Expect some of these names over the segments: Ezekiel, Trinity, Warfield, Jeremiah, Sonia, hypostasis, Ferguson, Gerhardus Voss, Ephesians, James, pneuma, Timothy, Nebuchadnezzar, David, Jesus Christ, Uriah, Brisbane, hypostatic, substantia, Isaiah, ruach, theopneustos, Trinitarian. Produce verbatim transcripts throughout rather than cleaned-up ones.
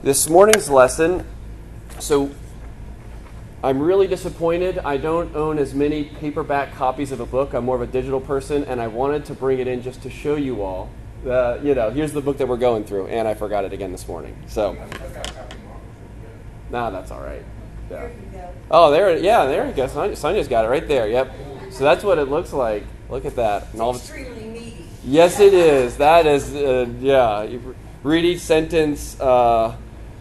This morning's lesson, so I'm really disappointed. I don't own as many paperback copies of a book. I'm more of a digital person, and I wanted to bring it in just to show you all. Uh, you know, here's the book that we're going through, and I forgot it again this morning. So, nah, that's all right. Yeah. Oh, there it, yeah, there it goes. Sonia's got it right there, yep. So that's what it looks like. Look at that. It's and all extremely needy. Yes, it is. That is, uh, yeah. Read each sentence, uh,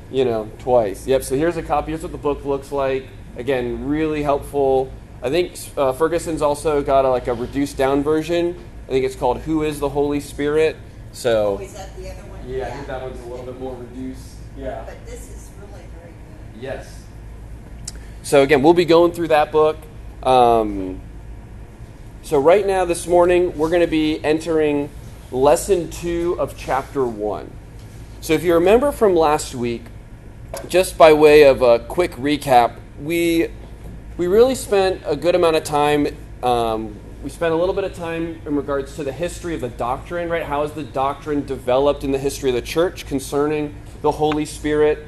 you know, twice. Yep, so here's a copy. Here's what the book looks like. Again, really helpful. I think uh, Ferguson's also got a, like a reduced down version. I think it's called Who is the Holy Spirit? So, oh, is that the other one? Yeah, yeah, I think that one's a little bit more reduced. Yeah. But this is really very good. Yes. So again, we'll be going through that book. Um, so right now this morning, we're going to be entering lesson two of chapter one. So if you remember from last week, just by way of a quick recap, we we really spent a good amount of time, um, we spent a little bit of time in regards to the history of the doctrine, right? How has the doctrine developed in the history of the church concerning the Holy Spirit?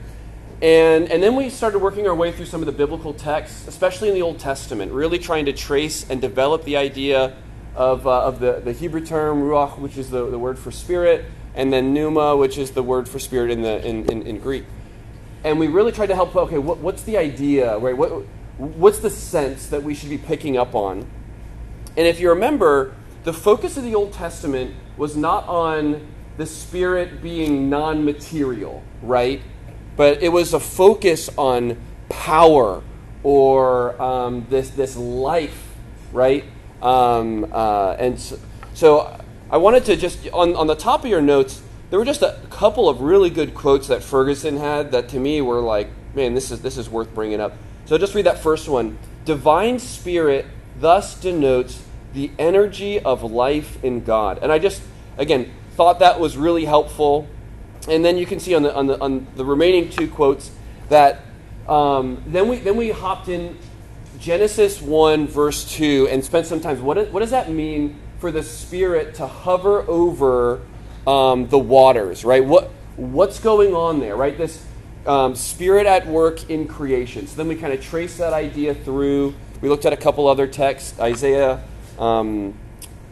And, and then we started working our way through some of the biblical texts, especially in the Old Testament, really trying to trace and develop the idea of, uh, of the, the Hebrew term ruach, which is the, the word for spirit, and then pneuma, which is the word for spirit in the in, in, in Greek. And we really tried to help, okay, what, what's the idea, right? What, what's the sense that we should be picking up on? And if you remember, the focus of the Old Testament was not on the Spirit being non-material, right? But it was a focus on power or um, this this life, right? Um, uh, and so, so I wanted to just, on, on the top of your notes, there were just a couple of really good quotes that Ferguson had that to me were like, man, this is this is worth bringing up. So just read that first one. Divine Spirit thus denotes the energy of life in God. And I just, again, thought that was really helpful. And then you can see on the on the, on the remaining two quotes that um, then we then we hopped in Genesis one verse two and spent some time. What is, what does that mean for the Spirit to hover over um, the waters? Right? What what's going on there? Right? This um, Spirit at work in creation. So then we kind of trace that idea through. We looked at a couple other texts: Isaiah um,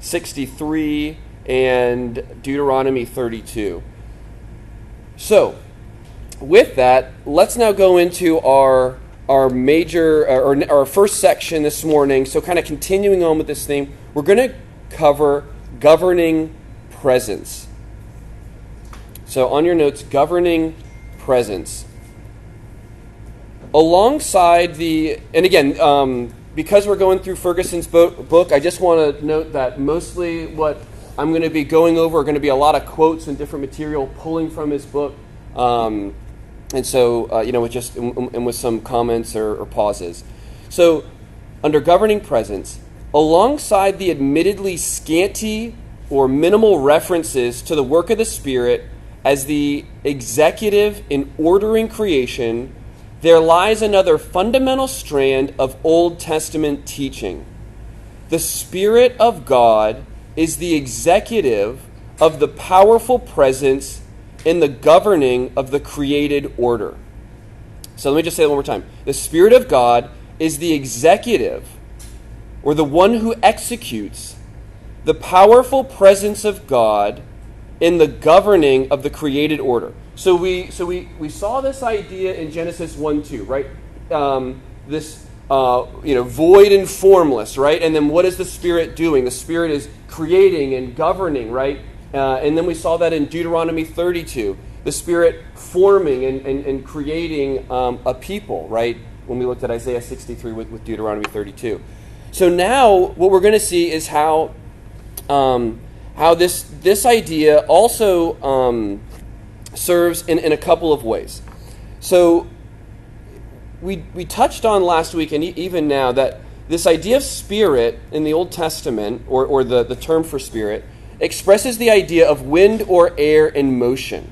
sixty-three and Deuteronomy thirty-two. So, with that, let's now go into our our major or our first section this morning. So, kind of continuing on with this theme, we're going to cover governing presence. So, on your notes, governing presence. Alongside the, and again, um, because we're going through Ferguson's bo- book, I just want to note that mostly what I'm going to be going over are going to be a lot of quotes and different material pulling from his book, um, and so uh, you know, with just and with some comments or, or pauses. So, under governing presence, alongside the admittedly scanty or minimal references to the work of the Spirit as the executive in ordering creation, there lies another fundamental strand of Old Testament teaching: the Spirit of God is the executive of the powerful presence in the governing of the created order. So let me just say that one more time. The Spirit of God is the executive, or the one who executes, the powerful presence of God in the governing of the created order. So we so we, we saw this idea in Genesis one two, right? Um, this Uh, you know, void and formless, right? And then what is the Spirit doing? The Spirit is creating and governing, right? Uh, and then we saw that in Deuteronomy thirty-two, the Spirit forming and, and, and creating um, a people, right? When we looked at Isaiah sixty-three with, with Deuteronomy thirty-two. So now what we're going to see is how um, how this this idea also um, serves in, in a couple of ways. So We we touched on last week and e- even now that this idea of spirit in the Old Testament, or, or the, the term for spirit, expresses the idea of wind or air in motion.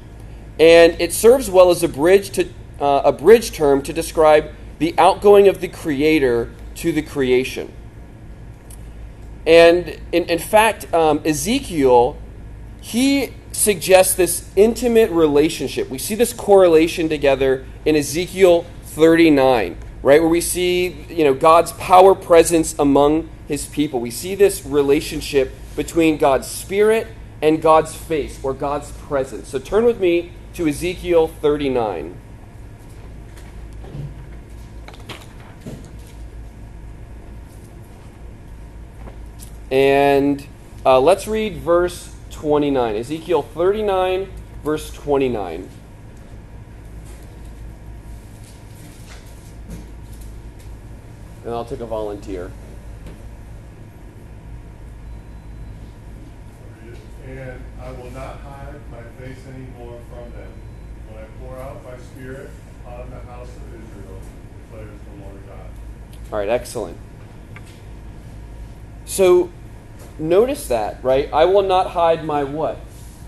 And it serves well as a bridge, to, uh, a bridge term to describe the outgoing of the Creator to the creation. And in, in fact, um, Ezekiel, he suggests this intimate relationship. We see this correlation together in Ezekiel thirty-nine, right, where we see, you know, God's power presence among his people. We see this relationship between God's spirit and God's face, or God's presence. So turn with me to Ezekiel thirty-nine. And uh, let's read verse twenty-nine. Ezekiel thirty-nine, verse twenty-nine. And I'll take a volunteer. And I will not hide my face anymore from them, when I pour out my spirit on the house of Israel, declares the Lord God. All right, excellent. So notice that, right? I will not hide my what?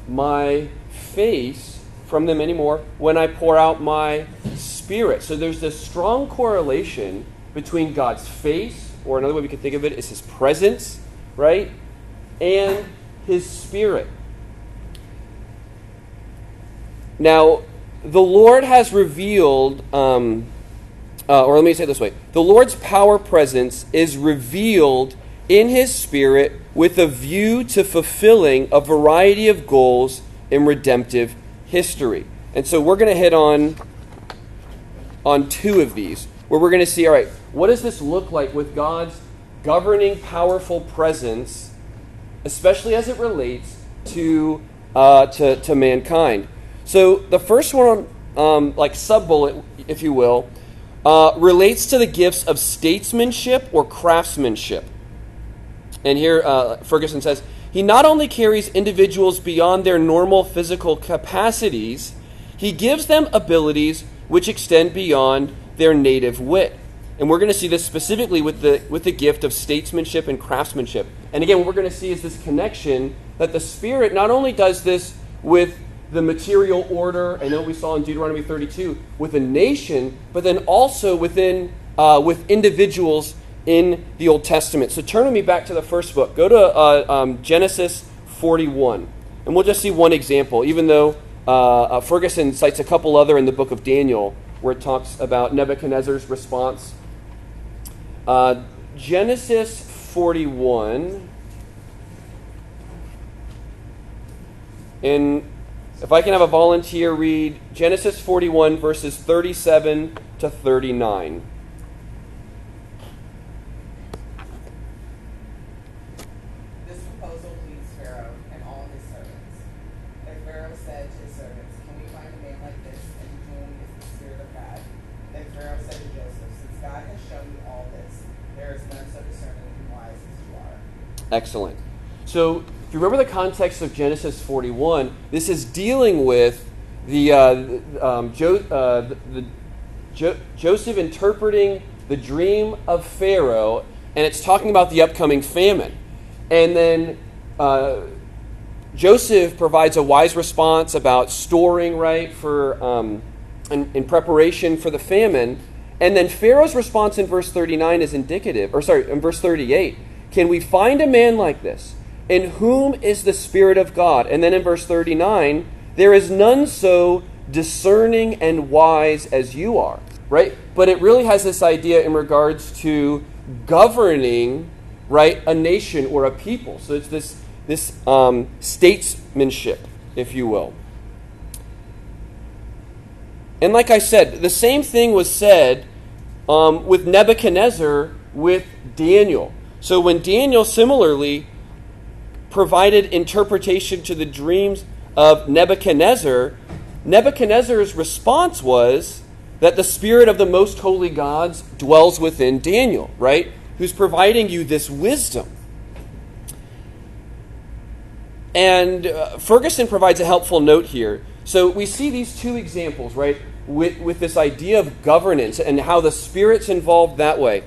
My face from them anymore when I pour out my spirit. So there's this strong correlation between God's face, or another way we could think of it is his presence, right? And his spirit. Now, the Lord has revealed, um, uh, or let me say it this way. The Lord's power presence is revealed in his spirit with a view to fulfilling a variety of goals in redemptive history. And so we're going to hit on, on two of these, where we're going to see, all right, what does this look like with God's governing, powerful presence, especially as it relates to uh, to, to mankind? So the first one, um, like sub-bullet, if you will, uh, relates to the gifts of statesmanship or craftsmanship. And here uh, Ferguson says, he not only carries individuals beyond their normal physical capacities, he gives them abilities which extend beyond their native wit. And we're going to see this specifically with the with the gift of statesmanship and craftsmanship. And again, what we're going to see is this connection that the Spirit not only does this with the material order, I know we saw in Deuteronomy thirty-two, with a nation, but then also within uh, with individuals in the Old Testament. So turn with me back to the first book. Go to uh, um, Genesis forty-one. And we'll just see one example, even though uh, uh, Ferguson cites a couple other in the book of Daniel, where it talks about Nebuchadnezzar's response. Uh, Genesis forty-one. And if I can have a volunteer read Genesis forty-one, verses thirty-seven to thirty-nine. Excellent. So, if you remember the context of Genesis forty-one, this is dealing with the, uh, um, jo- uh, the, the jo- Joseph interpreting the dream of Pharaoh, and it's talking about the upcoming famine. And then uh, Joseph provides a wise response about storing, right, for um, in, in preparation for the famine. And then Pharaoh's response in verse thirty-nine is indicative, or sorry, in verse thirty-eight. Can we find a man like this, in whom is the Spirit of God? And then in verse thirty-nine, there is none so discerning and wise as you are, right? But it really has this idea in regards to governing, right, a nation or a people. So it's this, this um, statesmanship, if you will. And like I said, the same thing was said um, with Nebuchadnezzar with Daniel. So when Daniel similarly provided interpretation to the dreams of Nebuchadnezzar, Nebuchadnezzar's response was that the Spirit of the Most Holy Gods dwells within Daniel, right? Who's providing you this wisdom. And uh, Ferguson provides a helpful note here. So we see these two examples, right? With, with this idea of governance and how the Spirit's involved that way.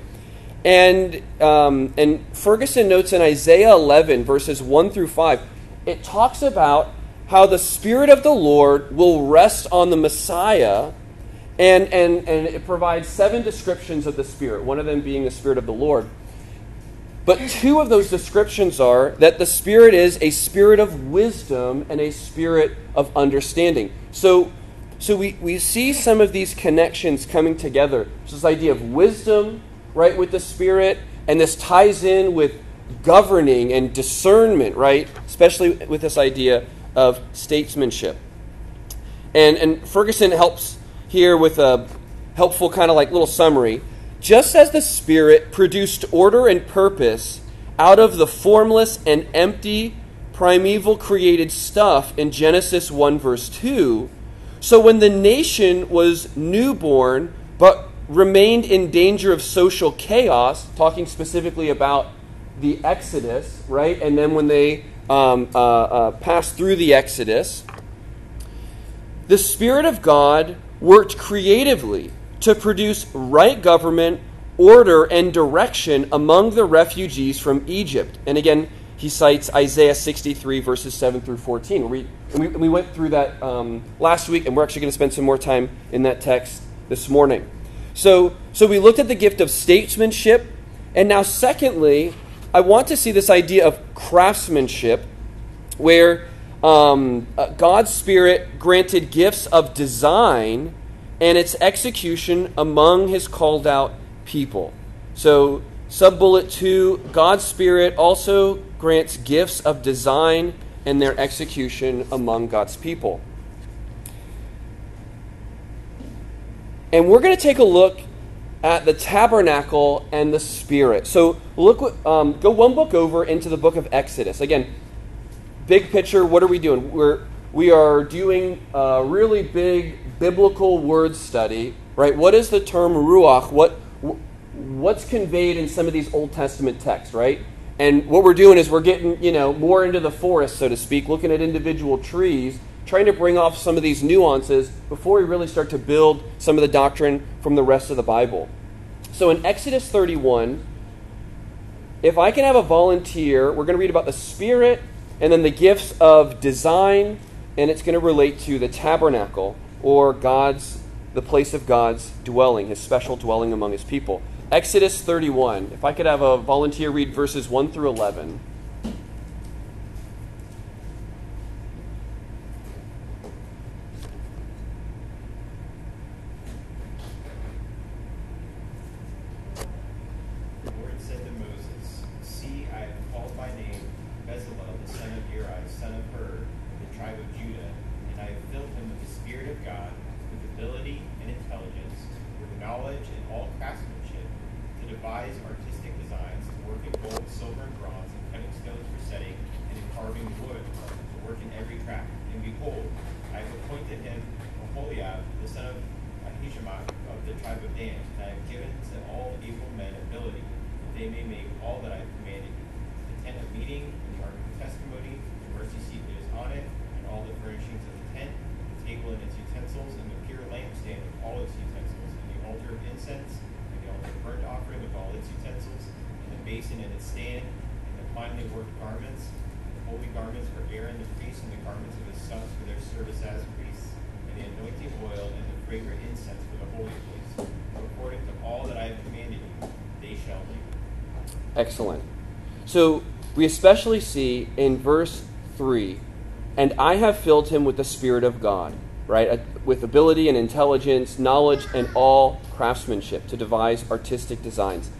And um, and Ferguson notes in Isaiah eleven, verses one through five, it talks about how the Spirit of the Lord will rest on the Messiah, and, and, and it provides seven descriptions of the Spirit, one of them being the Spirit of the Lord. But two of those descriptions are that the Spirit is a spirit of wisdom and a spirit of understanding. So so we, we see some of these connections coming together. So this idea of wisdom, right, with the Spirit, and this ties in with governing and discernment, right, especially with this idea of statesmanship. And and Ferguson helps here with a helpful kind of like little summary. Just as the Spirit produced order and purpose out of the formless and empty primeval created stuff in Genesis one verse two, so when the nation was newborn but remained in danger of social chaos, talking specifically about the Exodus, right? And then when they um, uh, uh, passed through the Exodus, the Spirit of God worked creatively to produce right government, order, and direction among the refugees from Egypt. And again, he cites Isaiah sixty-three, verses seven through fourteen. We, we, we went through that um, last week, and we're actually going to spend some more time in that text this morning. So, so we looked at the gift of statesmanship. And now, secondly, I want to see this idea of craftsmanship, where um, God's Spirit granted gifts of design and its execution among his called out people. So sub-bullet two, God's Spirit also grants gifts of design and their execution among God's people. And we're going to take a look at the tabernacle and the Spirit. So look, what, um, go one book over into the book of Exodus. Again, big picture, what are we doing? We're we are doing a really big biblical word study, right? What is the term ruach? What what's conveyed in some of these Old Testament texts, right? And what we're doing is we're getting, you know, more into the forest, so to speak, looking at individual trees, trying to bring off some of these nuances before we really start to build some of the doctrine from the rest of the Bible. So in Exodus thirty-one, if I can have a volunteer, we're going to read about the Spirit and then the gifts of design, and it's going to relate to the tabernacle or God's, the place of God's dwelling, his special dwelling among his people. Exodus thirty-one. If I could have a volunteer read verses one through eleven. Excellent. So we especially see in verse three, and I have filled him with the Spirit of God, right? With ability and intelligence, knowledge, and all craftsmanship to devise artistic designs.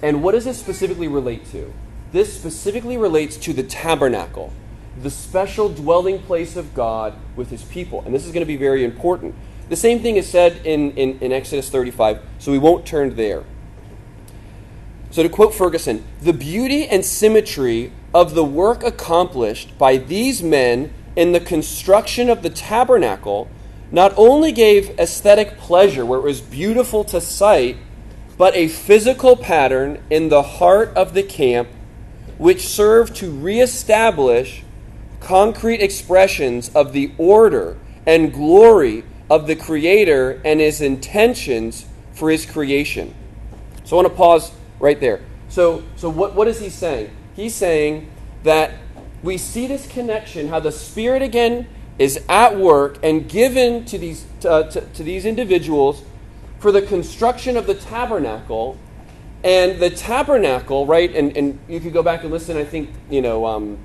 And what does this specifically relate to? This specifically relates to the tabernacle, the special dwelling place of God with his people. And this is going to be very important. The same thing is said in, in, in Exodus thirty-five, so we won't turn there. So to quote Ferguson, the beauty and symmetry of the work accomplished by these men in the construction of the tabernacle not only gave aesthetic pleasure where it was beautiful to sight, but a physical pattern in the heart of the camp which served to reestablish concrete expressions of the order and glory of the Creator and his intentions for his creation. So I want to pause right there. So so what, what is he saying? He's saying that we see this connection, how the Spirit again is at work and given to these uh, to, to these individuals for the construction of the tabernacle, And the tabernacle, right, and, and you could go back and listen, I think, you know, um,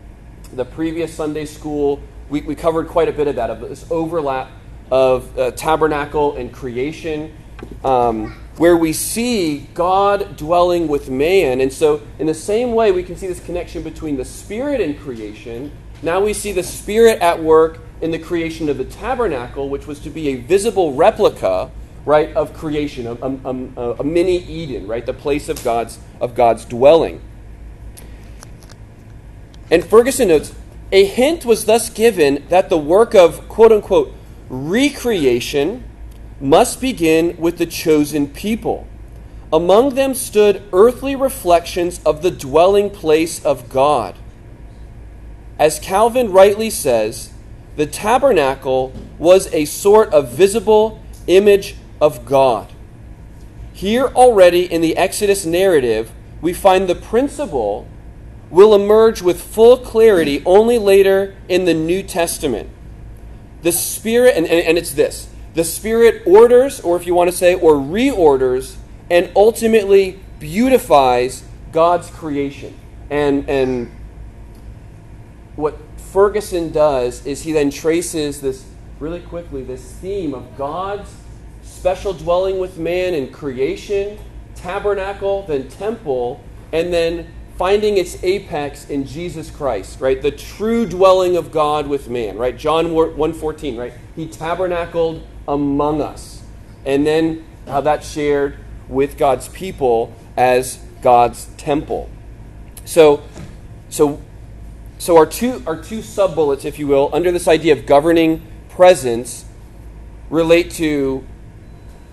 the previous Sunday school, we, we covered quite a bit of that, of this overlap of uh, tabernacle and creation, um, where we see God dwelling with man. And so in the same way, we can see this connection between the Spirit and creation. Now we see the Spirit at work in the creation of the tabernacle, which was to be a visible replica, right, of creation, a, a, a, a mini Eden, right, the place of God's of God's dwelling. And Ferguson notes, a hint was thus given that the work of, quote unquote, recreation must begin with the chosen people. Among them stood earthly reflections of the dwelling place of God. As Calvin rightly says, the tabernacle was a sort of visible image of God. Here already in the Exodus narrative, we find the principle will emerge with full clarity only later in the New Testament. The Spirit, and, and, and it's this, the Spirit orders, or if you want to say, or reorders, and ultimately beautifies God's creation. And, and what Ferguson does is he then traces this, really quickly, this theme of God's special dwelling with man in creation, tabernacle, then temple, and then finding its apex in Jesus Christ, right? The true dwelling of God with man, right? John one fourteen, right? He tabernacled among us. And then how that's shared with God's people as God's temple. So, so, so our two, our two sub-bullets, if you will, under this idea of governing presence relate to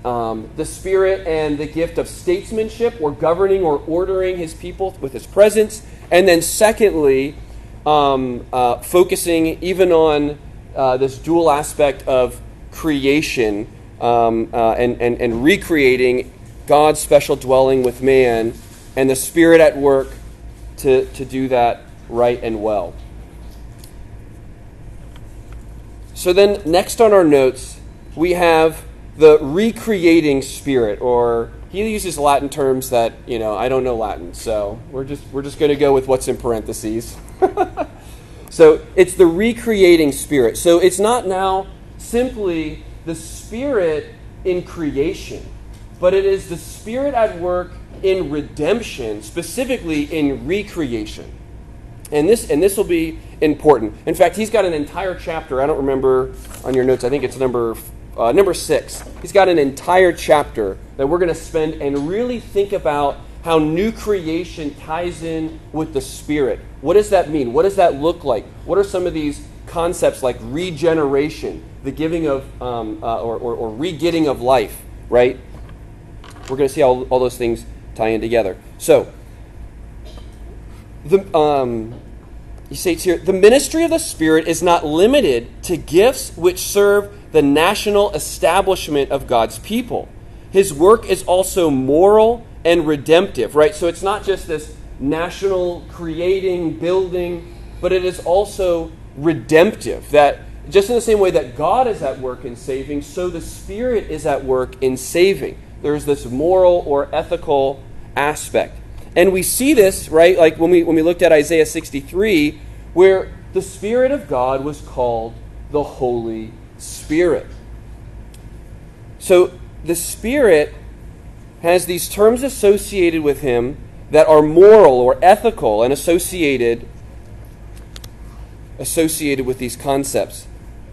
um, the Spirit and the gift of statesmanship or governing or ordering his people with his presence. And then secondly, um, uh, focusing even on uh, this dual aspect of creation um, uh, and, and, and recreating God's special dwelling with man and the Spirit at work to, to do that right and well. So then next on our notes, we have the recreating Spirit, or he uses Latin terms that, you know, I don't know Latin, so we're just we're just going to go with what's in parentheses. So it's the recreating Spirit. So it's not now simply the Spirit in creation, but it is the Spirit at work in redemption, specifically in recreation. And this and this will be important. In fact, he's got an entire chapter. I don't remember on your notes. I think it's number uh, number six. He's got an entire chapter that we're going to spend and really think about how new creation ties in with the Spirit. What does that mean? What does that look like? What are some of these concepts like regeneration, the giving of um, uh, or, or, or re-getting of life, right? We're going to see how all those things tie in together. So, The, um, he states here, the ministry of the Spirit is not limited to gifts which serve the national establishment of God's people. His work is also moral and redemptive, right? So it's not just this national creating, building, but it is also redemptive. That just in the same way that God is at work in saving, so the Spirit is at work in saving. There's this moral or ethical aspect. And we see this, right, like when we when we looked at Isaiah sixty-three, where the Spirit of God was called the Holy Spirit. So the Spirit has these terms associated with him that are moral or ethical and associated, associated with these concepts.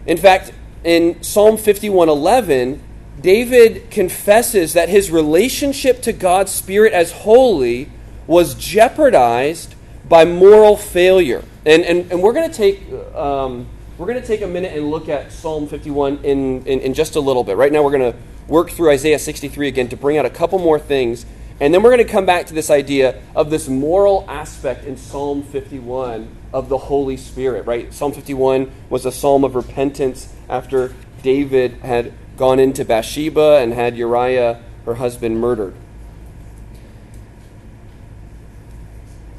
In fact, in Psalm fifty-one eleven, David confesses that his relationship to God's Spirit as holy was jeopardized by moral failure, and and, and we're going to take um, we're going to take a minute and look at Psalm fifty-one in, in in just a little bit. Right now, we're going to work through Isaiah sixty-three again to bring out a couple more things, and then we're going to come back to this idea of this moral aspect in Psalm fifty-one of the Holy Spirit. Right, Psalm fifty-one was a psalm of repentance after David had gone into Bathsheba and had Uriah, her husband, murdered.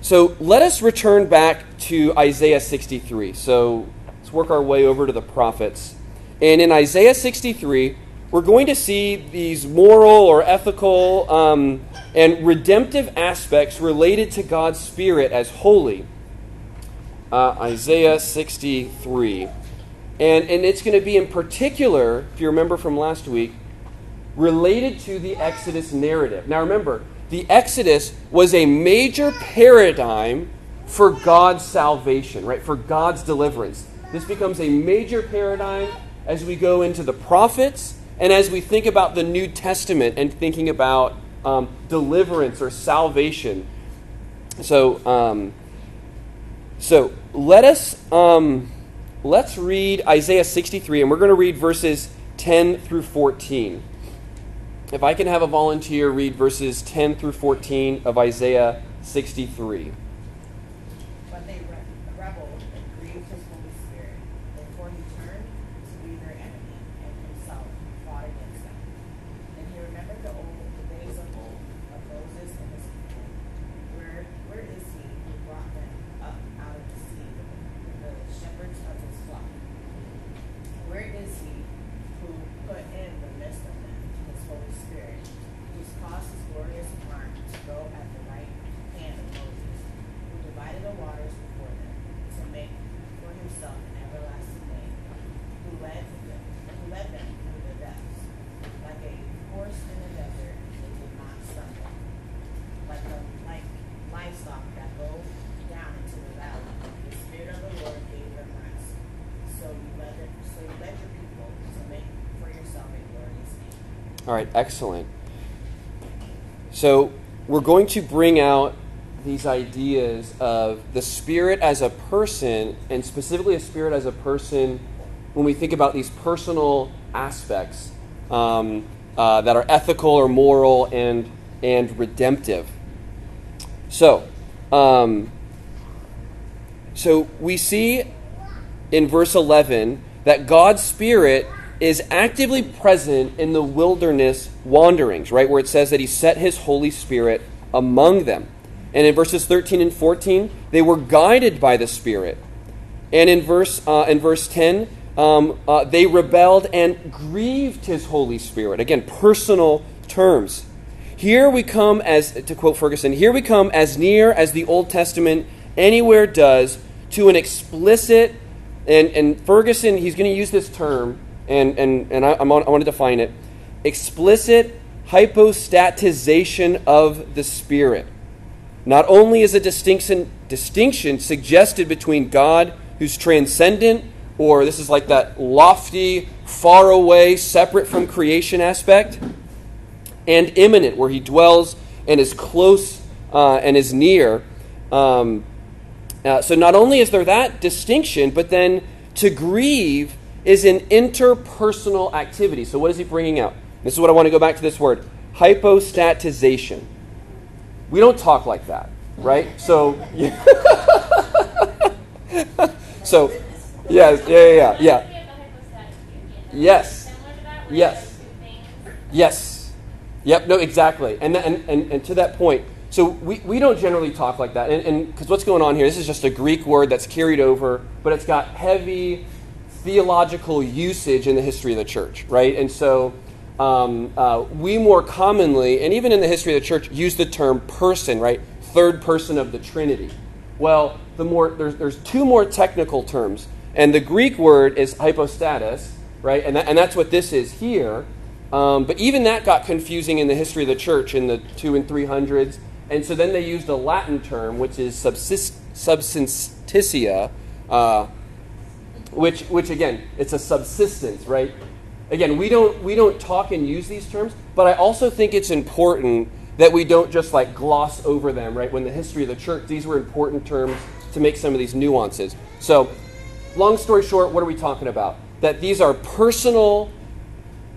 So let us return back to Isaiah sixty-three. So let's work our way over to the prophets. And in Isaiah sixty-three, we're going to see these moral or ethical um, and redemptive aspects related to God's Spirit as holy. Uh, Isaiah sixty-three. And, and it's going to be in particular, if you remember from last week, related to the Exodus narrative. Now remember, the Exodus was a major paradigm for God's salvation, right? For God's deliverance. This becomes a major paradigm as we go into the prophets and as we think about the New Testament and thinking about um, deliverance or salvation. So, um, so let us um, let's read Isaiah sixty-three, and we're going to read verses ten through fourteen. If I can have a volunteer read verses ten through fourteen of Isaiah sixty-three. All right, excellent. So we're going to bring out these ideas of the Spirit as a person, and specifically a Spirit as a person when we think about these personal aspects um, uh, that are ethical or moral and and redemptive. So, um, so we see in verse eleven that God's Spirit is actively present in the wilderness wanderings, right? Where it says that he set his Holy Spirit among them. And in verses thirteen and fourteen, they were guided by the Spirit. And in verse uh, in verse ten, um, uh, they rebelled and grieved his Holy Spirit. Again, personal terms. Here we come as, to quote Ferguson, here we come as near as the Old Testament anywhere does to an explicit, and, and Ferguson, he's going to use this term, and and, and I, I'm on, I want to define it, explicit hypostatization of the Spirit. Not only is a distinction distinction suggested between God, who's transcendent, or this is like that lofty, far away, separate from creation aspect, and immanent, where he dwells and is close uh, and is near. Um, uh, so not only is there that distinction, but then to grieve is an interpersonal activity. So what is he bringing out? This is what I want to go back to, this word, hypostatization. We don't talk like that, right? So, yeah. so, yes, yeah, yeah, yeah. Yes, yes, yes. Yep, no, exactly. And and, and, and to that point, so we, we don't generally talk like that. And because what's going on here, this is just a Greek word that's carried over, but it's got heavy theological usage in the history of the church, right? And so um, uh, we more commonly, and even in the history of the church, use the term person, right? Third person of the Trinity. Well, the more there's there's two more technical terms, and the Greek word is hypostasis, right? And that, and that's what this is here. Um, but even that got confusing in the history of the church in the two and three hundreds, and so then they used a Latin term, which is subsist, substantia. Uh, Which, which again, it's a subsistence, right? Again, we don't we don't talk and use these terms, but I also think it's important that we don't just like gloss over them, right? When the history of the church, these were important terms to make some of these nuances. So, long story short, what are we talking about? That these are personal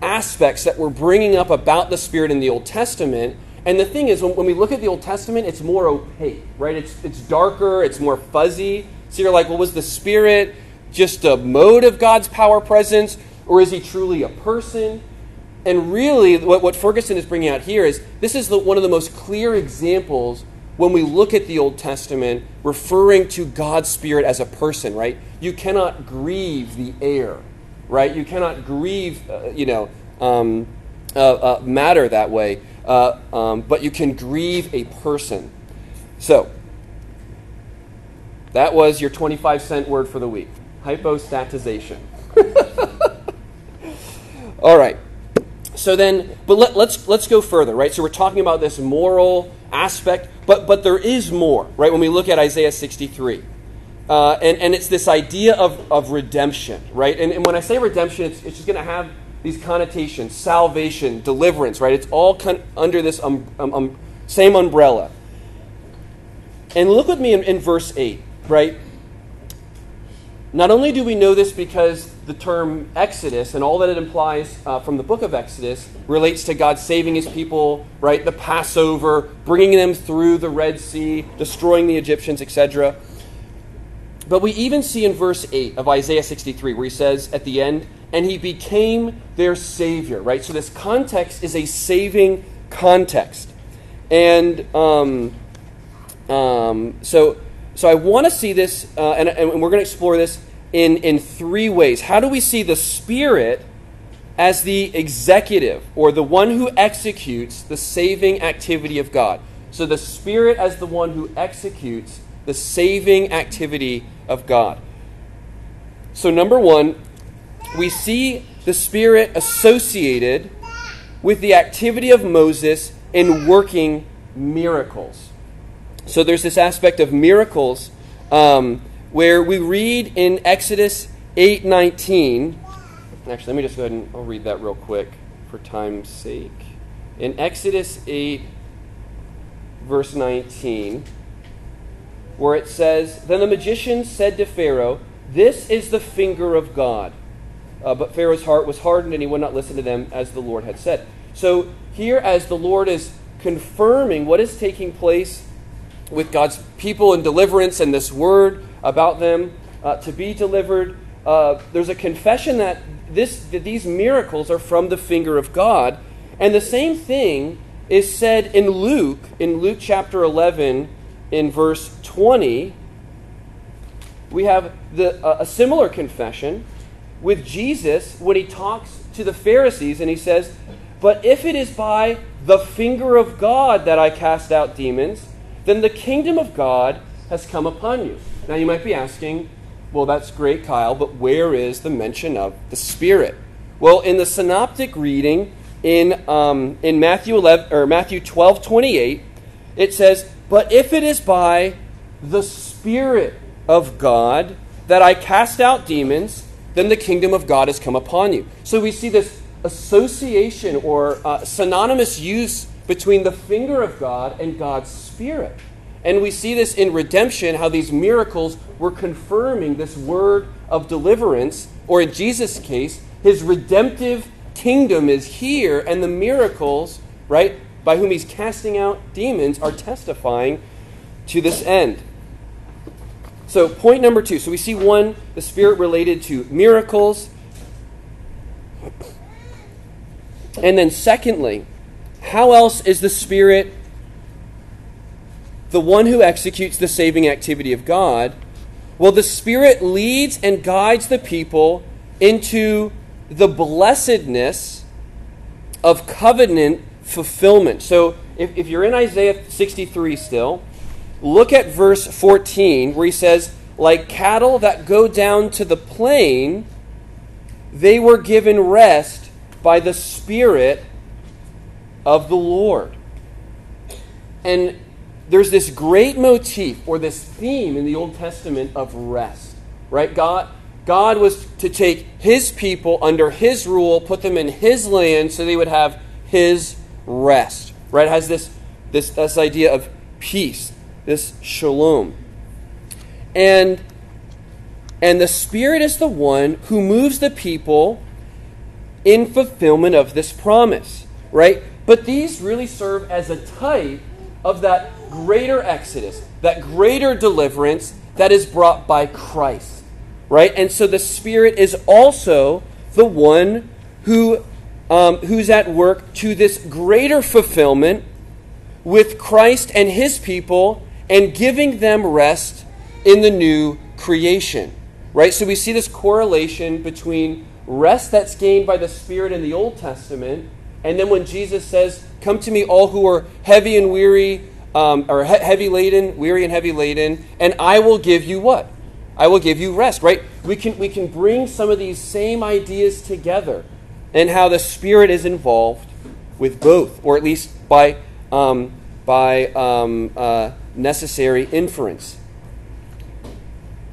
aspects that we're bringing up about the Spirit in the Old Testament. And the thing is, when, when we look at the Old Testament, it's more opaque, right? It's it's darker, it's more fuzzy. So you're like, well, was the Spirit just a mode of God's power presence, or is he truly a person? And really, what, what Ferguson is bringing out here is this is the, one of the most clear examples when we look at the Old Testament referring to God's Spirit as a person, right? You cannot grieve the air, right? You cannot grieve, uh, you know, um, uh, uh, matter that way. uh, um, but you can grieve a person. So, that was your twenty-five cent word for the week. Hypostatization. All right. So then, but let, let's let's go further, right? So we're talking about this moral aspect, but but there is more, right? When we look at Isaiah sixty-three, uh, and and it's this idea of of redemption, right? And and when I say redemption, it's it's just going to have these connotations: salvation, deliverance, right? It's all kind of under this um, um, um, same umbrella. And look with me in, in verse eight, right? Not only do we know this because the term Exodus and all that it implies uh, from the book of Exodus relates to God saving his people, right? The Passover, bringing them through the Red Sea, destroying the Egyptians, et cetera. But we even see in verse eight of Isaiah sixty-three where he says at the end, and he became their Savior, right? So this context is a saving context. And um, um, so... So I want to see this, uh, and, and we're going to explore this in, in three ways. How do we see the Spirit as the executive, or the one who executes the saving activity of God? So the Spirit as the one who executes the saving activity of God. So number one, we see the Spirit associated with the activity of Moses in working miracles. So there's this aspect of miracles um, where we read in Exodus eight nineteen. Actually, let me just go ahead and I'll read that real quick for time's sake. In Exodus eight, verse nineteen, where it says, "Then the magician said to Pharaoh, 'This is the finger of God.' Uh, but Pharaoh's heart was hardened, and he would not listen to them as the Lord had said." So here, as the Lord is confirming what is taking place with God's people and deliverance and this word about them uh, to be delivered, uh, there's a confession that this that these miracles are from the finger of God. And the same thing is said in Luke, in Luke chapter eleven, in verse twenty. We have the uh, a similar confession with Jesus when he talks to the Pharisees and he says, "But if it is by the finger of God that I cast out demons, then the kingdom of God has come upon you." Now you might be asking, well, that's great, Kyle, but where is the mention of the Spirit? Well, in the synoptic reading in um, in Matthew eleven or Matthew twelve twenty eight, it says, "But if it is by the Spirit of God that I cast out demons, then the kingdom of God has come upon you." So we see this association or uh, synonymous use between the finger of God and God's Spirit. And we see this in redemption, how these miracles were confirming this word of deliverance, or in Jesus' case, his redemptive kingdom is here, and the miracles, right, by whom he's casting out demons are testifying to this end. So point number two. So we see one, the Spirit related to miracles. And then secondly, how else is the Spirit the one who executes the saving activity of God? Well, the Spirit leads and guides the people into the blessedness of covenant fulfillment. So if, if you're in Isaiah sixty-three still, look at verse fourteen where he says, "Like cattle that go down to the plain, they were given rest by the Spirit of the Lord." And there's this great motif or this theme in the Old Testament of rest, right? God, God was to take his people under his rule, put them in his land so they would have his rest, right? It has this, this, this idea of peace, this shalom. And, and the Spirit is the one who moves the people in fulfillment of this promise, right? But these really serve as a type of that greater exodus, that greater deliverance that is brought by Christ, right? And so the Spirit is also the one who um, who's at work to this greater fulfillment with Christ and his people and giving them rest in the new creation, right? So we see this correlation between rest that's gained by the Spirit in the Old Testament And then when Jesus says, come to me all who are heavy and weary, um, or he- heavy laden, weary and heavy laden, and I will give you what? I will give you rest, right? We can, we can bring some of these same ideas together and how the Spirit is involved with both, or at least by, um, by um, uh, necessary inference.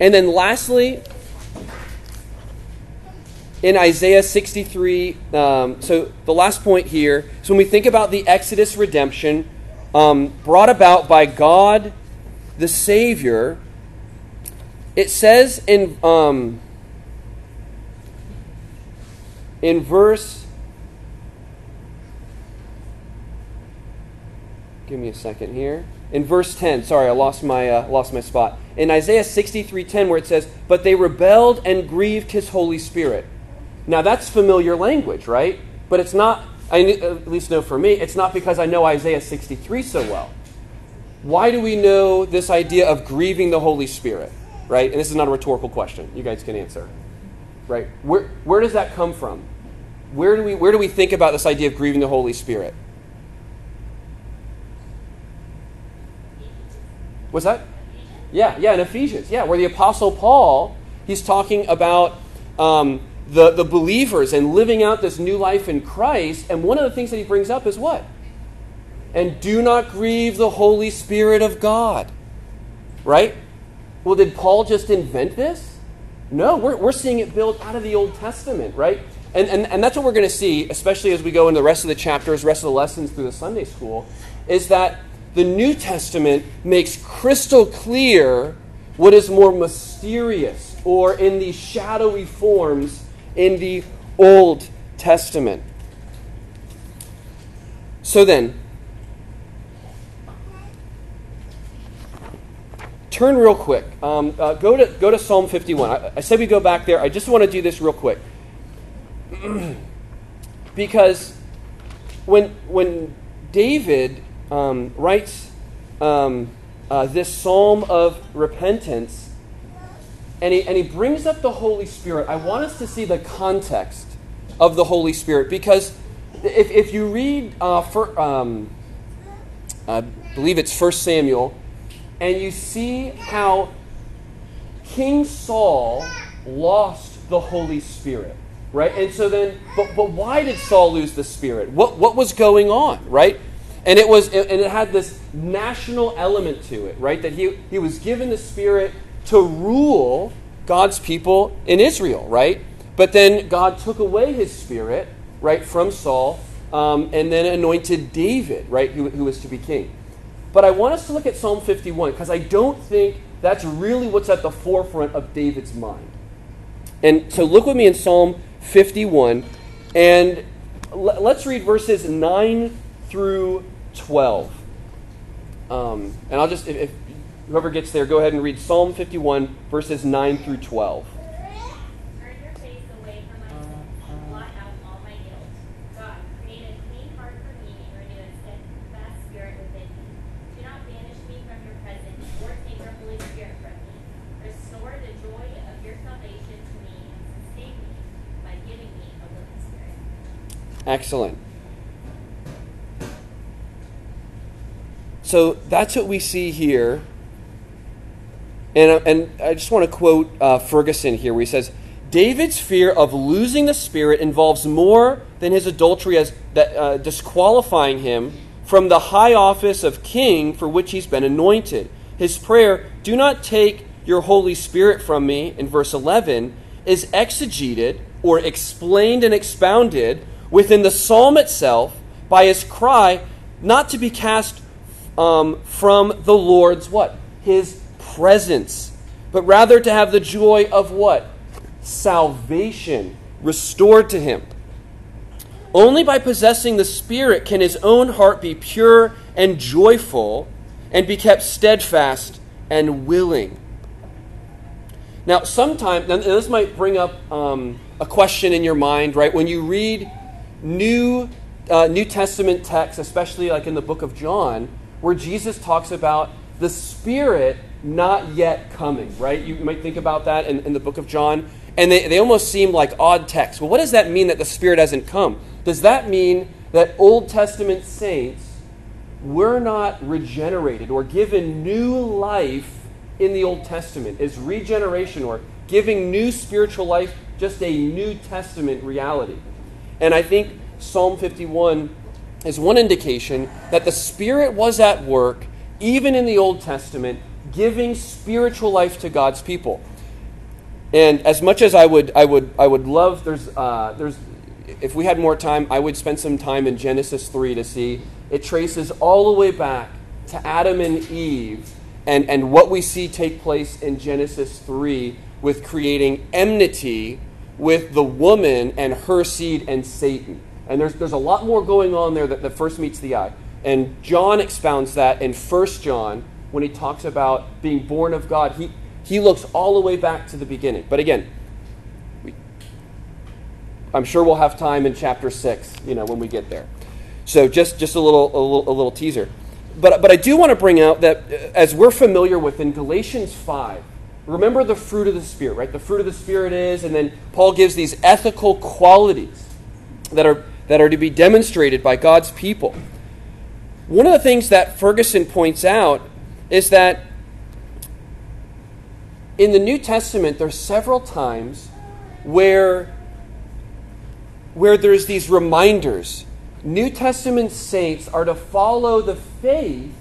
And then lastly, in Isaiah sixty-three, um, so the last point here is when we think about the Exodus redemption um, brought about by God the Savior, it says in um, in verse, give me a second here, in verse ten, sorry, I lost my uh, lost my spot. In Isaiah sixty-three ten, where it says, but they rebelled and grieved his Holy Spirit. Now that's familiar language, right? But it's not, I at least know for me, it's not because I know Isaiah sixty-three so well. Why do we know this idea of grieving the Holy Spirit, right? And this is not a rhetorical question. You guys can answer, right? Where where does that come from? Where do we where do we think about this idea of grieving the Holy Spirit? What's that? Yeah, yeah, in Ephesians. Yeah, where the Apostle Paul, he's talking about um, the, the believers and living out this new life in Christ. And one of the things that he brings up is what? And do not grieve the Holy Spirit of God. Right? Well, did Paul just invent this? No, we're, we're seeing it built out of the Old Testament, right? And, and, and that's what we're going to see, especially as we go into the rest of the chapters, rest of the lessons through the Sunday school, is that the New Testament makes crystal clear what is more mysterious or in the shadowy forms in the Old Testament. So then, turn real quick. Um, uh, go to go to Psalm fifty-one. I, I said we go back there. I just want to do this real quick because when when David Um, writes um, uh, this psalm of repentance, and he, and he brings up the Holy Spirit. I want us to see the context of the Holy Spirit, because if, if you read, uh, for, um, I believe it's First Samuel, and you see how King Saul lost the Holy Spirit, right? And so then, but, but why did Saul lose the Spirit? What, what was going on, right? And it was, and it had this national element to it, right? That he, he was given the Spirit to rule God's people in Israel, right? But then God took away his Spirit, right, from Saul, um, and then anointed David, right, who, who was to be king. But I want us to look at Psalm fifty-one, because I don't think that's really what's at the forefront of David's mind. And so look with me in Psalm fifty-one, and l- let's read verses nine through twelve. Um, and I'll just, if, if whoever gets there, go ahead and read Psalm fifty-one, verses nine through twelve. Turn your face away from my sins and blot out all my guilt. God, create a clean heart for me and renew a steadfast spirit within me. Do not banish me from your presence or take your Holy Spirit from me. Restore the joy of your salvation to me and sustain me by giving me a willing spirit. Excellent. So that's what we see here, and and I just want to quote uh, Ferguson here, where he says, David's fear of losing the Spirit involves more than his adultery as that, uh, disqualifying him from the high office of king for which he's been anointed. His prayer, do not take your Holy Spirit from me, in verse eleven, is exegeted or explained and expounded within the psalm itself by his cry not to be cast Um, from the Lord's what? His presence. But rather to have the joy of what? Salvation restored to him. Only by possessing the Spirit can his own heart be pure and joyful and be kept steadfast and willing. Now, sometimes, and this might bring up um, a question in your mind, right? When you read New, uh, New Testament texts, especially like in the book of John, where Jesus talks about the Spirit not yet coming, right? You might think about that in, in the book of John, and they, they almost seem like odd texts. Well, what does that mean that the Spirit hasn't come? Does that mean that Old Testament saints were not regenerated or given new life in the Old Testament. Is regeneration or giving new spiritual life just a New Testament reality? And I think Psalm fifty-one is one indication that the Spirit was at work, even in the Old Testament, giving spiritual life to God's people. And as much as I would, I would, I would love. There's, uh, there's. If we had more time, I would spend some time in Genesis three to see it traces all the way back to Adam and Eve, and and what we see take place in Genesis three with creating enmity with the woman and her seed and Satan. And there's there's a lot more going on there that, that first meets the eye. And John expounds that in First John when he talks about being born of God. He he looks all the way back to the beginning. But again, we, I'm sure we'll have time in chapter six, you know, when we get there. So just just a little a little, a little teaser. But but I do want to bring out that as we're familiar with in Galatians five, remember the fruit of the Spirit, right? The fruit of the Spirit is, and then Paul gives these ethical qualities that are that are to be demonstrated by God's people. One of the things that Ferguson points out is that in the New Testament, there's several times where, where there's these reminders. New Testament saints are to follow the faith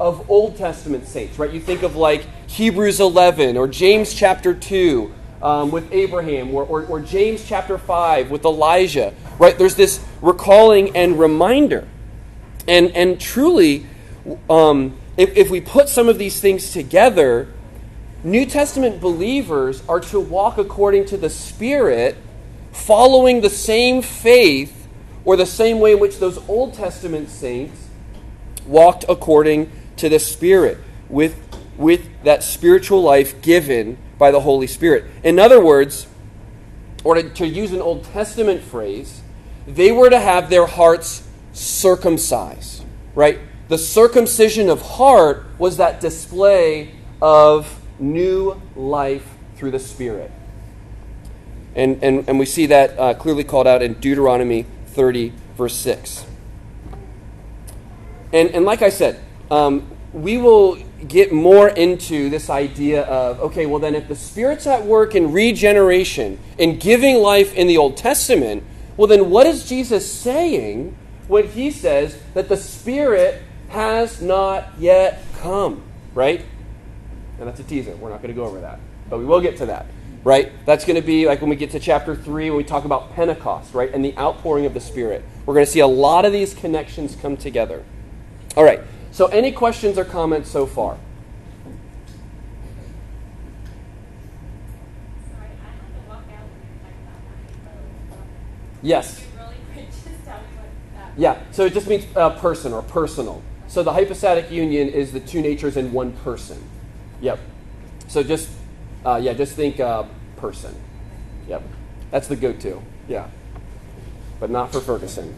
of Old Testament saints, right? You think of like Hebrews eleven or James chapter two um, with Abraham or, or, or James chapter five with Elijah, right? There's this recalling and reminder. And and truly, um, if, if we put some of these things together, New Testament believers are to walk according to the Spirit, following the same faith or the same way in which those Old Testament saints walked according to the Spirit, with, with that spiritual life given by the Holy Spirit. In other words, or to, to use an Old Testament phrase, they were to have their hearts circumcised, right? The circumcision of heart was that display of new life through the Spirit. And and, and we see that uh, clearly called out in Deuteronomy thirty, verse six. And, and like I said, um, we will get more into this idea of, okay, well then if the Spirit's at work in regeneration, in giving life in the Old Testament, well then what is Jesus saying when he says that the Spirit has not yet come, right? And that's a teaser. We're not going to go over that. But we will get to that, right? That's going to be like when we get to chapter three, when we talk about Pentecost, right? And the outpouring of the Spirit. We're going to see a lot of these connections come together. All right. So any questions or comments so far? Sorry, I have to walk out when you're talking about that. Yes. Yeah, so it just means uh, person or personal. So the hypostatic union is the two natures in one person. Yep. So just, uh, yeah, just think uh, person. Yep. That's the go-to. Yeah. But not for Ferguson.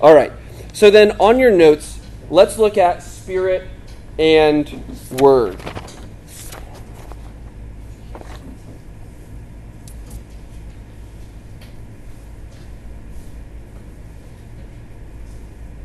All right. So then on your notes, let's look at Spirit and Word.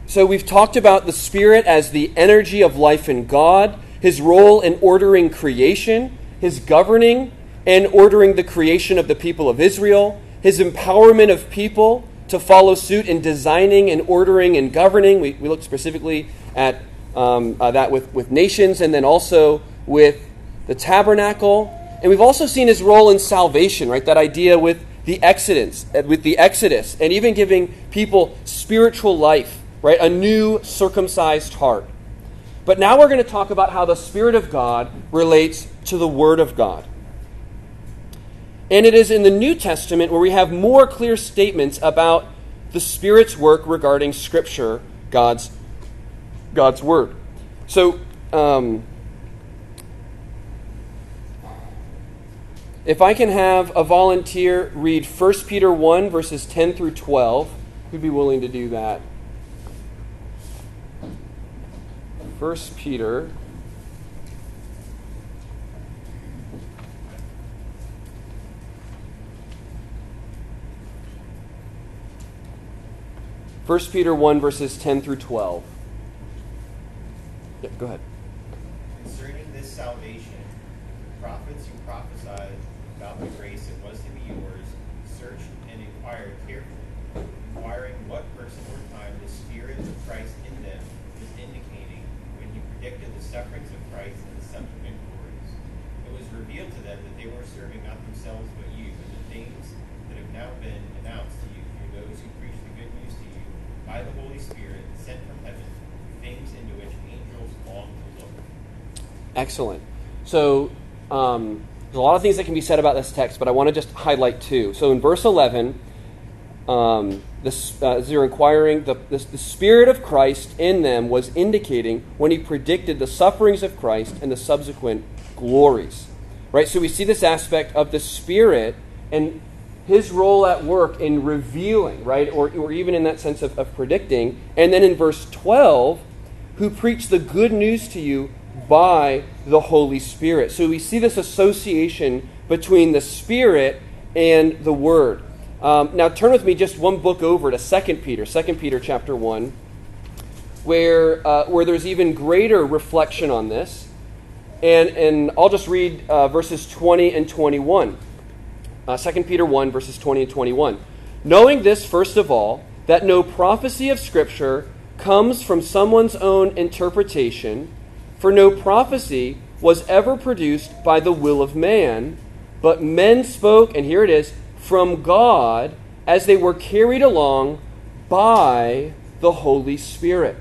So we've talked about the Spirit as the energy of life in God, his role in ordering creation, his governing and ordering the creation of the people of Israel, his empowerment of people to follow suit in designing and ordering and governing. We, we looked specifically at um, uh, that with, with nations and then also with the tabernacle. And we've also seen his role in salvation, right? That idea with the Exodus, with the Exodus, and even giving people spiritual life. Right? A new circumcised heart. But now we're going to talk about how the Spirit of God relates to the Word of God. And it is in the New Testament where we have more clear statements about the Spirit's work regarding Scripture, God's, God's Word. So, um, if I can have a volunteer read First Peter one, verses ten through twelve, who'd be willing to do that? First Peter. First Peter one, verses ten through twelve. Yeah, go ahead. Concerning this salvation, prophets who prophesied about the grace that was to be yours searched and inquired carefully, inquiring what person or time the Spirit of Christ in them was indicating when he predicted the sufferings of Christ and the subsequent glories. It was revealed to them that they were serving not themselves but you, and the things that have now been announced to you through those who preach the good news to you by the Holy Spirit sent from heaven, things into which angels long to look. Excellent. So, um, there's a lot of things that can be said about this text, but I want to just highlight two. So in verse eleven, um, this, uh, as you're inquiring, the, this, the Spirit of Christ in them was indicating when he predicted the sufferings of Christ and the subsequent glories. Right? So we see this aspect of the Spirit and his role at work in revealing, right? Or, or even in that sense of, of predicting. And then in verse twelve, who preached the good news to you by the Holy Spirit. So we see this association between the Spirit and the Word. Um, now turn with me just one book over to Second Peter, Second Peter chapter one, where uh, where there's even greater reflection on this. And, and I'll just read uh, verses twenty and twenty-one. Uh, Second Peter one, verses twenty and twenty-one. Knowing this, first of all, that no prophecy of Scripture comes from someone's own interpretation, for no prophecy was ever produced by the will of man, but men spoke, and here it is, from God as they were carried along by the Holy Spirit.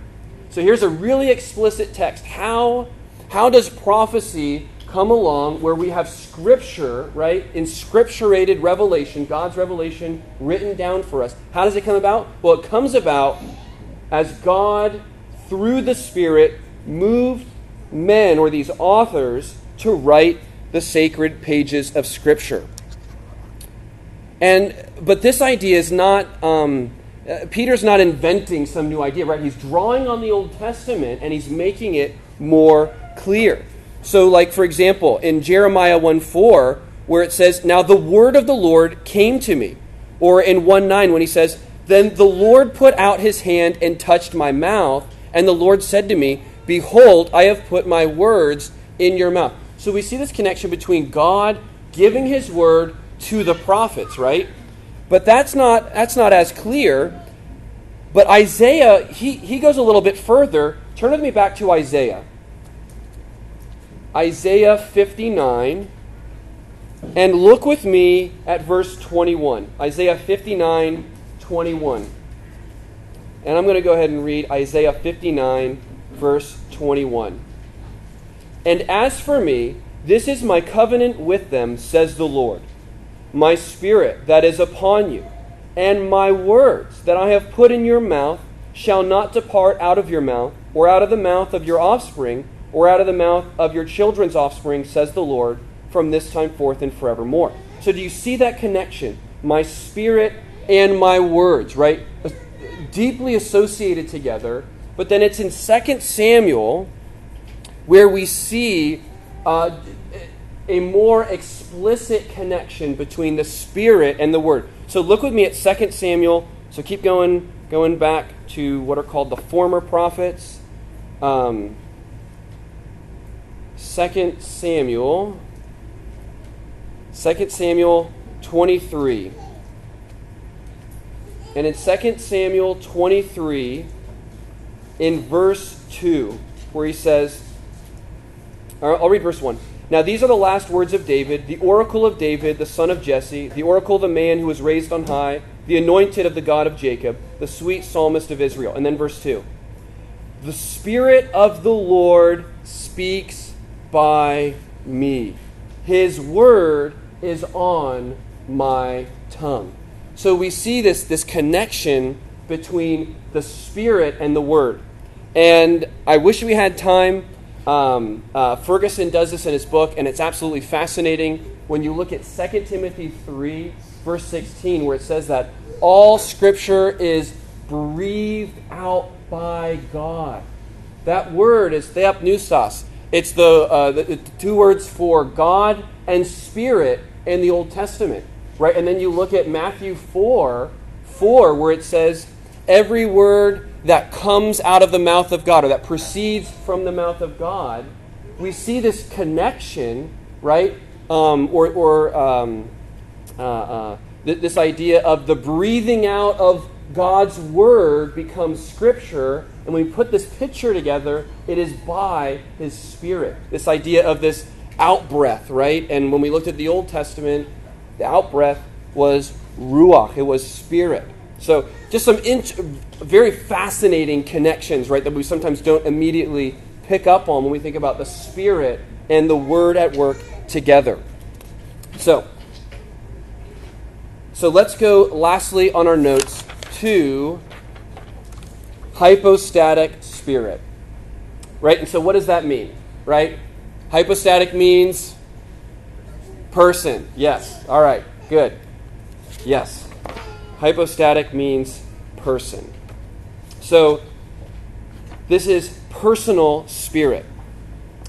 So here's a really explicit text. How, how does prophecy come along where we have Scripture, right, inscripturated revelation, God's revelation written down for us? How does it come about? Well, it comes about as God, through the Spirit, moved men or these authors to write the sacred pages of Scripture. And but this idea is not um, Peter's not inventing some new idea, right? He's drawing on the Old Testament and he's making it more clear. So, like for example, in Jeremiah one four, where it says, "Now the word of the Lord came to me," or in one nine when he says, "Then the Lord put out his hand and touched my mouth, and the Lord said to me, Behold, I have put my words in your mouth." So we see this connection between God giving his word to the prophets, right? But that's not that's not as clear. But Isaiah, he, he goes a little bit further. Turn with me back to Isaiah. Isaiah fifty-nine. And look with me at verse twenty-one. Isaiah fifty-nine, twenty-one. And I'm going to go ahead and read Isaiah fifty-nine, verse twenty-one. "And as for me, this is my covenant with them, says the Lord. My Spirit that is upon you, and my words that I have put in your mouth shall not depart out of your mouth, or out of the mouth of your offspring, or out of the mouth of your children's offspring, says the Lord, from this time forth and forevermore." So do you see that connection? My Spirit and my words, right? Deeply associated together. But then it's in Second Samuel where we see uh, a more explicit connection between the Spirit and the Word. So look with me at Second Samuel. So keep going going back to what are called the former prophets. Um, Second Samuel. Second Samuel twenty-three. And in Second Samuel twenty-three, in verse two, where he says, I'll read verse one. "Now these are the last words of David, the oracle of David, the son of Jesse, the oracle of the man who was raised on high, the anointed of the God of Jacob, the sweet psalmist of Israel." And then verse two. "The Spirit of the Lord speaks by me. His word is on my tongue." So we see this, this connection between the Spirit and the Word. And I wish we had time. Um, uh, Ferguson does this in his book, and it's absolutely fascinating when you look at Second Timothy three, verse sixteen, where it says that all Scripture is breathed out by God. That word is theopneustos. It's the, uh, the, the two words for God and Spirit in the Old Testament, right? And then you look at Matthew four, four, where it says, every word that comes out of the mouth of God, or that proceeds from the mouth of God, we see this connection, right? Um, or or um, uh, uh, th- this idea of the breathing out of God's word becomes scripture, and when we put this picture together, it is by his spirit. This idea of this out-breath, right? And when we looked at the Old Testament, the out-breath was ruach, it was spirit. So just some int- very fascinating connections, right, that we sometimes don't immediately pick up on when we think about the spirit and the word at work together. So, so let's go lastly on our notes to hypostatic spirit, right? And so what does that mean, right? Hypostatic means person. Yes. All right. Good. Yes. Hypostatic means person. So this is personal spirit.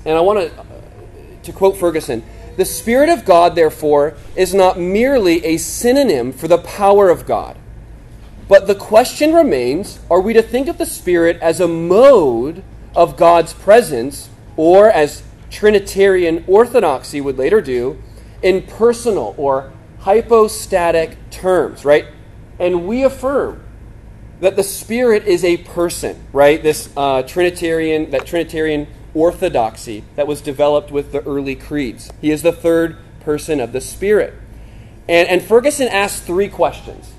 And I want to, uh, to quote Ferguson, "The Spirit of God, therefore, is not merely a synonym for the power of God. But the question remains, are we to think of the Spirit as a mode of God's presence, or as Trinitarian orthodoxy would later do, in personal or hypostatic terms," right? And we affirm that the Spirit is a person, right? This uh, Trinitarian, that Trinitarian orthodoxy that was developed with the early creeds. He is the third person of the Spirit. And, and Ferguson asks three questions.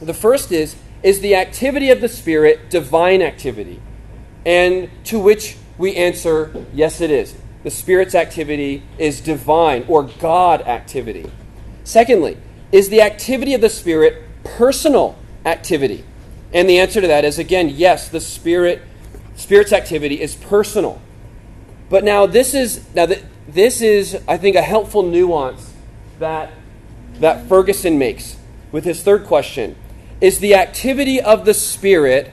The first is, is the activity of the Spirit divine activity? And to which we answer, yes, it is. The Spirit's activity is divine or God activity. Secondly, is the activity of the Spirit personal activity? And the answer to that is, again, yes, the Spirit, Spirit's activity is personal. But now this is, now th- this is, I think, a helpful nuance that, that Ferguson makes with his third question. Is the activity of the Spirit,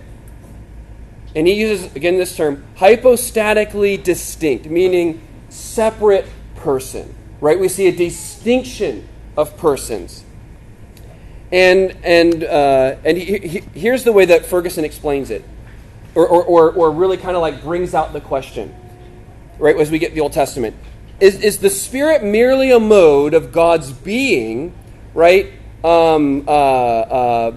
and he uses, again, this term, hypostatically distinct, meaning separate person, right? We see a distinction of persons. And and uh, and he, he, here's the way that Ferguson explains it, or, or, or, or really kind of like brings out the question, right, as we get the Old Testament. Is, is the Spirit merely a mode of God's being, right? Um, uh, uh,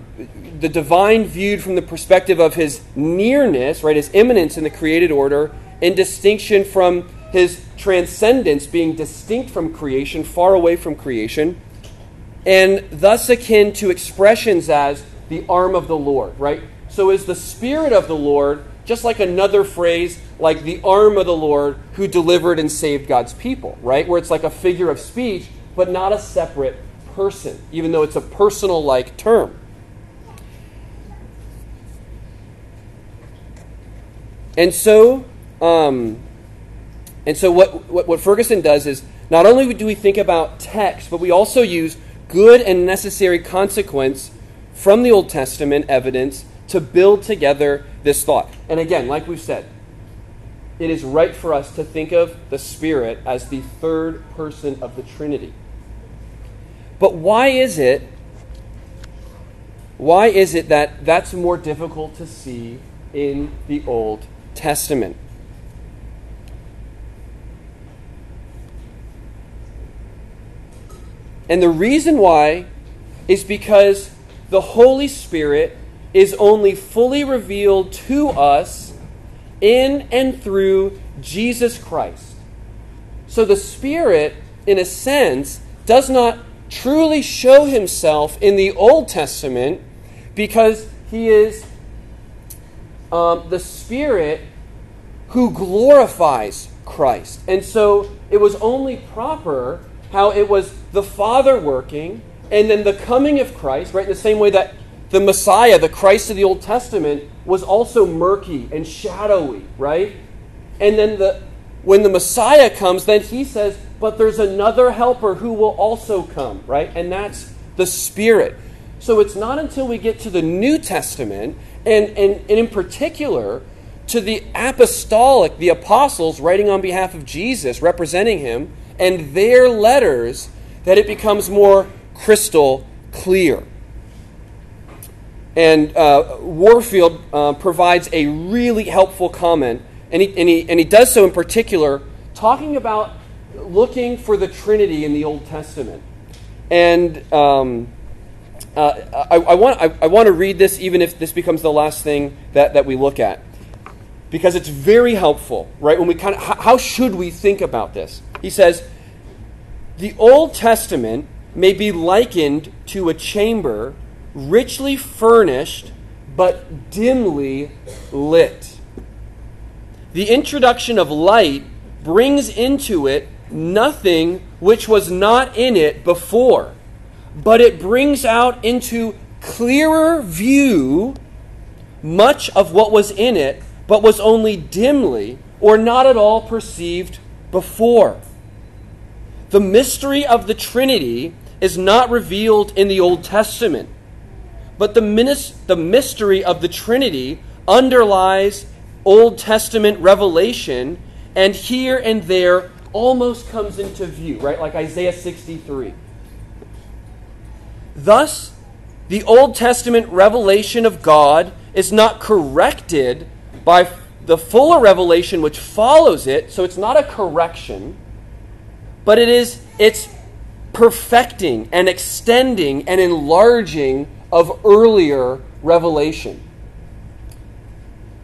the divine viewed from the perspective of his nearness, right, his immanence in the created order, in distinction from his transcendence, being distinct from creation, far away from creation, and thus akin to expressions as the arm of the Lord, right? So is the Spirit of the Lord just like another phrase, like the arm of the Lord who delivered and saved God's people, right? Where it's like a figure of speech, but not a separate person, even though it's a personal-like term. And so, um, and so what, what what Ferguson does is, not only do we think about text, but we also use good and necessary consequence from the Old Testament evidence to build together this thought. And again, like we've said, it is right for us to think of the Spirit as the third person of the Trinity. But why is it, why is it that that's more difficult to see in the Old Testament? And the reason why is because the Holy Spirit is only fully revealed to us in and through Jesus Christ. So the Spirit, in a sense, does not truly show himself in the Old Testament because he is um, the Spirit who glorifies Christ. And so it was only proper how it was the Father working and then the coming of Christ, right? In the same way that the Messiah, the Christ of the Old Testament, was also murky and shadowy, right? And then the when the Messiah comes, then he says, but there's another helper who will also come, right? And that's the Spirit. So it's not until we get to the New Testament, and, and, and in particular, to the apostolic, the apostles writing on behalf of Jesus, representing him, and their letters, that it becomes more crystal clear. And uh, Warfield uh, provides a really helpful comment, and he, and, he, and he does so in particular, talking about looking for the Trinity in the Old Testament. And um, uh, I, I, want, I, I want to read this, even if this becomes the last thing that, that we look at, because it's very helpful, right? When we kind of, how should we think about this? He says, the Old Testament may be likened to a chamber richly furnished, but dimly lit. The introduction of light brings into it nothing which was not in it before, but it brings out into clearer view much of what was in it, but was only dimly or not at all perceived before. The mystery of the Trinity is not revealed in the Old Testament, but the, minis- the mystery of the Trinity underlies Old Testament revelation, and here and there almost comes into view, right? Like Isaiah sixty-three. Thus, the Old Testament revelation of God is not corrected by the fuller revelation which follows it, so it's not a correction, but it is its perfecting and extending and enlarging of earlier revelation.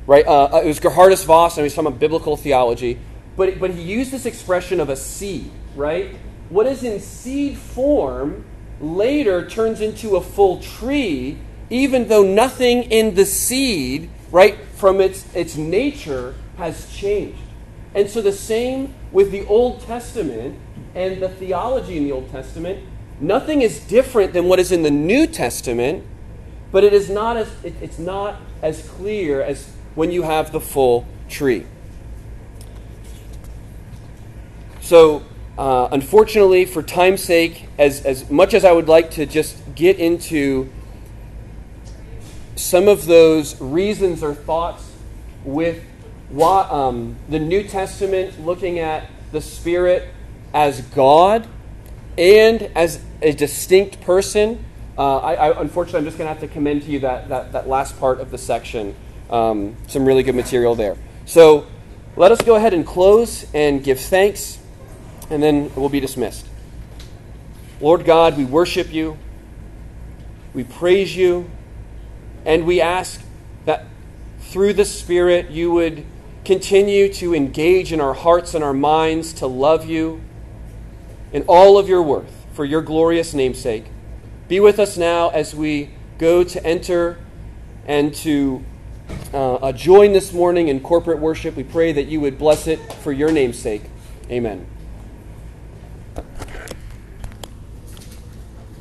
Right? Uh, it was Gerhardus Voss, and he was talking about biblical theology, but, but he used this expression of a seed, right? What is in seed form later turns into a full tree, even though nothing in the seed, right, from its, its nature has changed. And so the same with the Old Testament and the theology in the Old Testament. Nothing is different than what is in the New Testament, but it is not as it, it's not as clear as when you have the full tree. So, uh, unfortunately, for time's sake, as, as much as I would like to just get into some of those reasons or thoughts with why, um, the New Testament looking at the Spirit as God and as a distinct person, uh, I, I, unfortunately, I'm just going to have to commend to you that, that, that last part of the section. Um, some really good material there. So let us go ahead and close and give thanks, and then we'll be dismissed. Lord God, we worship you, we praise you, and we ask that through the Spirit you would continue to engage in our hearts and our minds to love you in all of your worth, for your glorious namesake. Be with us now as we go to enter and to uh, join this morning in corporate worship. We pray that you would bless it for your namesake. Amen.